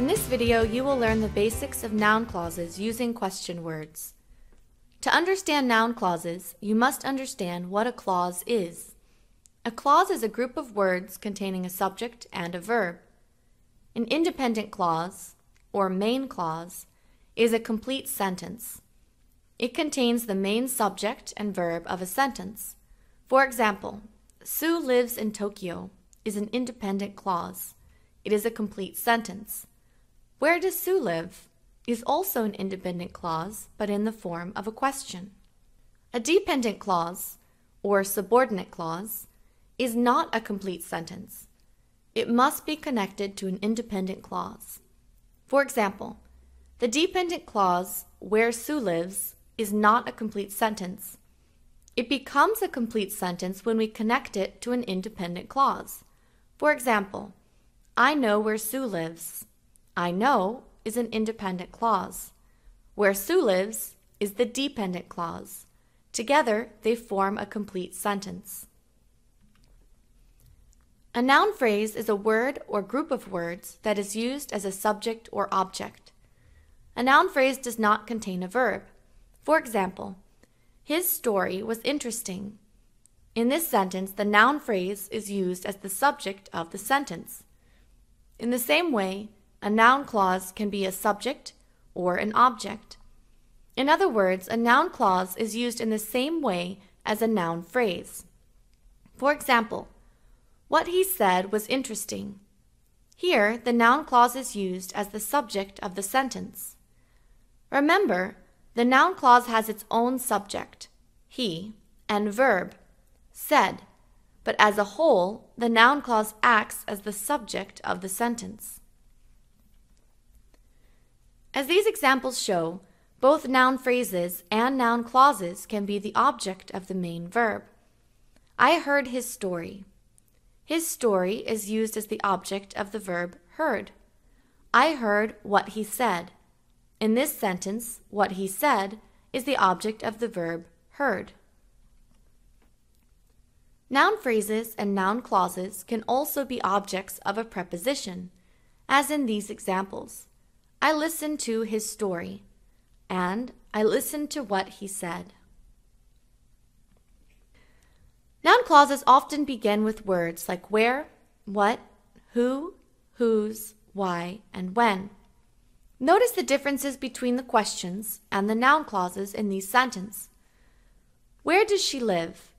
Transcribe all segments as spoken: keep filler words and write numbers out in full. In this video, you will learn the basics of noun clauses using question words. To understand noun clauses, you must understand what a clause is. A clause is a group of words containing a subject and a verb. An independent clause, or main clause, is a complete sentence. It contains the main subject and verb of a sentence. For example, Sue lives in Tokyo is an independent clause. It is a complete sentence. Where does Sue live is also an independent clause, but in the form of a question. A dependent clause, or subordinate clause, is not a complete sentence. It must be connected to an independent clause. For example, the dependent clause, where Sue lives, is not a complete sentence. It becomes a complete sentence when we connect it to an independent clause. For example, I know where Sue lives. I know is an independent clause. Where Sue lives is the dependent clause. Together, they form a complete sentence. A noun phrase is a word or group of words that is used as a subject or object. A noun phrase does not contain a verb. For example, his story was interesting. In this sentence, the noun phrase is used as the subject of the sentence. In the same way, a noun clause can be a subject or an object. In other words, a noun clause is used in the same way as a noun phrase. For example, what he said was interesting. Here, the noun clause is used as the subject of the sentence. Remember, the noun clause has its own subject, he, and verb, said, but as a whole, the noun clause acts as the subject of the sentence. As these examples show, both noun phrases and noun clauses can be the object of the main verb. I heard his story. His story is used as the object of the verb heard. I heard what he said. In this sentence, what he said is the object of the verb heard. Noun phrases and noun clauses can also be objects of a preposition, as in these examples. I listened to his story, and I listened to what he said. Noun clauses often begin with words like where, what, who, whose, why, and when. Notice the differences between the questions and the noun clauses in these sentences. Where does she live?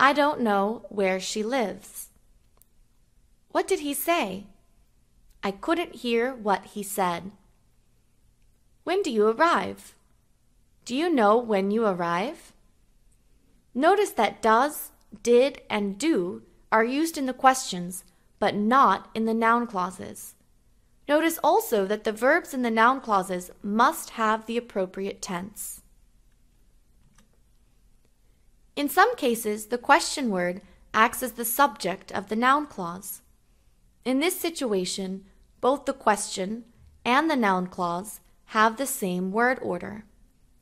I don't know where she lives. What did he say? I couldn't hear what he said. When do you arrive? Do you know when you arrive? Notice that does, did, and do are used in the questions, but not in the noun clauses. Notice also that the verbs in the noun clauses must have the appropriate tense. In some cases, the question word acts as the subject of the noun clause. In this situation, both the question and the noun clause have the same word order.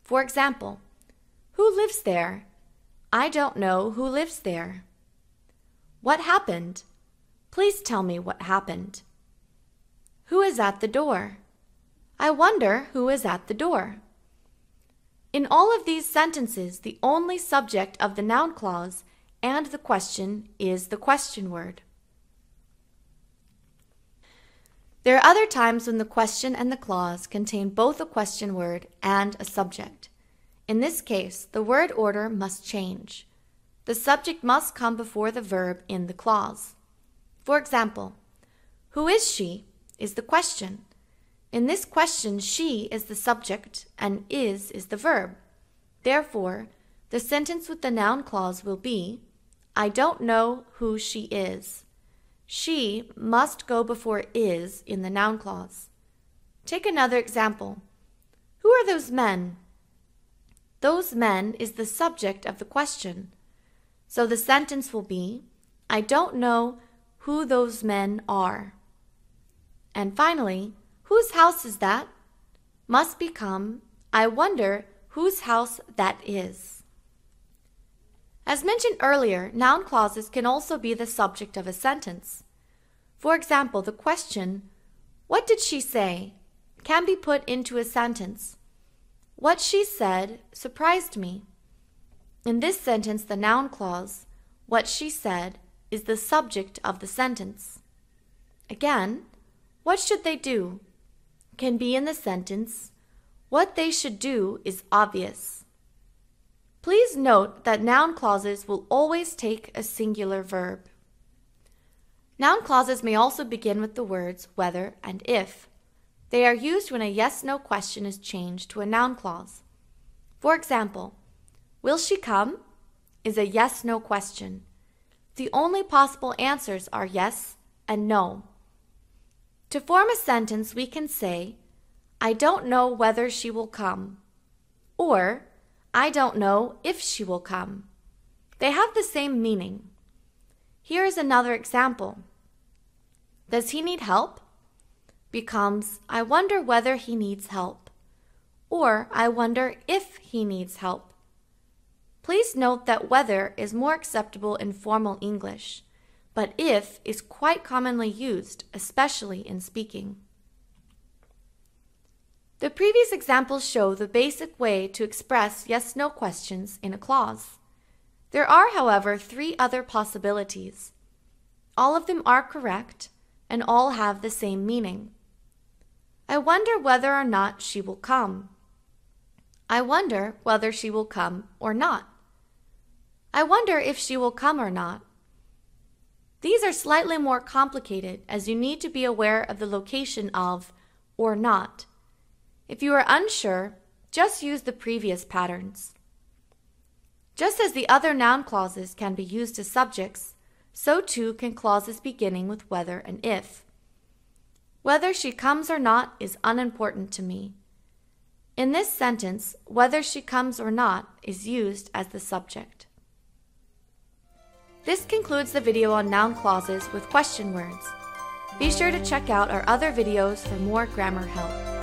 For example, who lives there? I don't know who lives there. What happened? Please tell me what happened. Who is at the door? I wonder who is at the door. In all of these sentences, the only subject of the noun clause and the question is the question word. There are other times when the question and the clause contain both a question word and a subject. In this case, the word order must change. The subject must come before the verb in the clause. For example, who is she is the question. In this question, she is the subject and is is the verb. Therefore, the sentence with the noun clause will be, I don't know who she is. She must go before is in the noun clause. Take another example. Who are those men? Those men is the subject of the question. So the sentence will be, I don't know who those men are. And finally, whose house is that? Must become, I wonder whose house that is. As mentioned earlier, noun clauses can also be the subject of a sentence. For example, the question, What did she say? Can be put into a sentence. What she said surprised me. In this sentence, the noun clause, what she said, is the subject of the sentence. Again, what should they do? Can be in the sentence, what they should do is obvious. Please note that noun clauses will always take a singular verb. Noun clauses may also begin with the words whether and if. They are used when a yes-no question is changed to a noun clause. For example, will she come? Is a yes-no question. The only possible answers are yes and no. To form a sentence, we can say, I don't know whether she will come, or I don't know if she will come. They have the same meaning. Here is another example. Does he need help? Becomes, I wonder whether he needs help, or I wonder if he needs help. Please note that whether is more acceptable in formal English, but if is quite commonly used, especially in speaking. The previous examples show the basic way to express yes-no questions in a clause. There are, however, three other possibilities. All of them are correct, and all have the same meaning. I wonder whether or not she will come. I wonder whether she will come or not. I wonder if she will come or not. These are slightly more complicated as you need to be aware of the location of or not. If you are unsure, just use the previous patterns. Just as the other noun clauses can be used as subjects, so too can clauses beginning with whether and if. Whether she comes or not is unimportant to me. In this sentence, whether she comes or not is used as the subject. This concludes the video on noun clauses with question words. Be sure to check out our other videos for more grammar help.